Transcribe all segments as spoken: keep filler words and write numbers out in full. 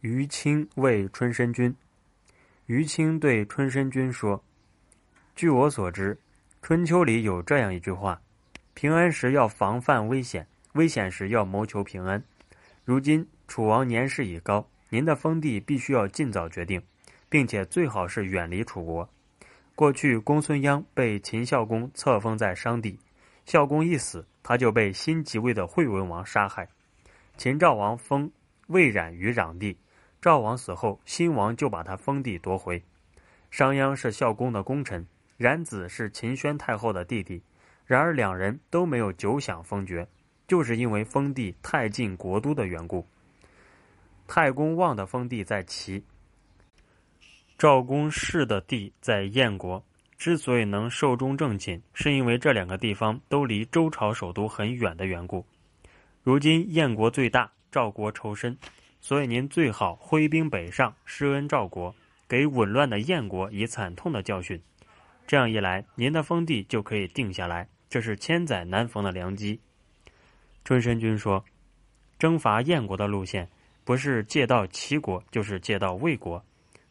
于清谓春申君。于清对春申君说：“据我所知，春秋里有这样一句话，平安时要防范危险，危险时要谋求平安。如今楚王年事已高，您的封地必须要尽早决定，并且最好是远离楚国。过去公孙鞅被秦孝公册封在商地，孝公一死，他就被新即位的惠文王杀害。秦赵王封魏冉于壤地，赵王死后，新王就把他封地夺回。商鞅是孝公的功臣，冉子是秦宣太后的弟弟，然而两人都没有久享封爵，就是因为封地太近国都的缘故。太公望的封地在齐，赵公奭的地在燕国。之所以能寿终正寝，是因为这两个地方都离周朝首都很远的缘故。如今燕国最大，赵国仇深，所以您最好挥兵北上，施恩赵国，给紊乱的燕国以惨痛的教训。这样一来，您的封地就可以定下来，这是千载难逢的良机。”春申君说：“征伐燕国的路线，不是借到齐国，就是借到魏国。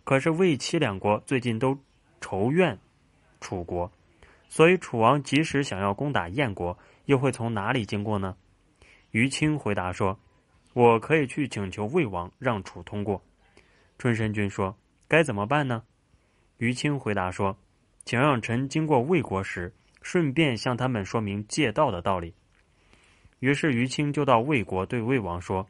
可是魏齐两国最近都仇怨楚国，所以楚王即使想要攻打燕国，又会从哪里经过呢？”于清回答说：“我可以去请求魏王让楚通过。”春申君说：“该怎么办呢？”于清回答说：“请让臣经过魏国时，顺便向他们说明借道的道理。”于是于清就到魏国对魏王说：“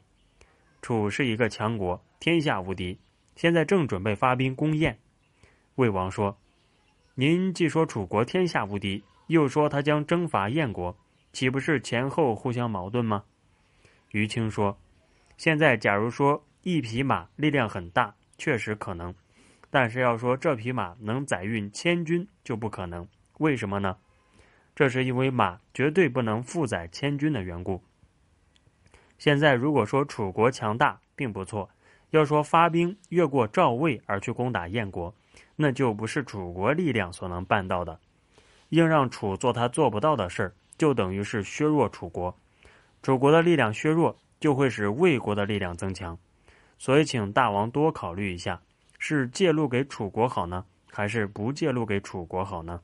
楚是一个强国，天下无敌，现在正准备发兵攻燕。”魏王说：“您既说楚国天下无敌，又说他将征伐燕国，岂不是前后互相矛盾吗？”于清说：“现在假如说一匹马力量很大，确实可能，但是要说这匹马能载运千军就不可能。为什么呢？这是因为马绝对不能负载千军的缘故。现在如果说楚国强大并不错，要说发兵越过赵魏而去攻打燕国，那就不是楚国力量所能办到的。硬让楚做他做不到的事，就等于是削弱楚国。楚国的力量削弱，就会使魏国的力量增强。所以请大王多考虑一下，是借路给楚国好呢，还是不借路给楚国好呢？”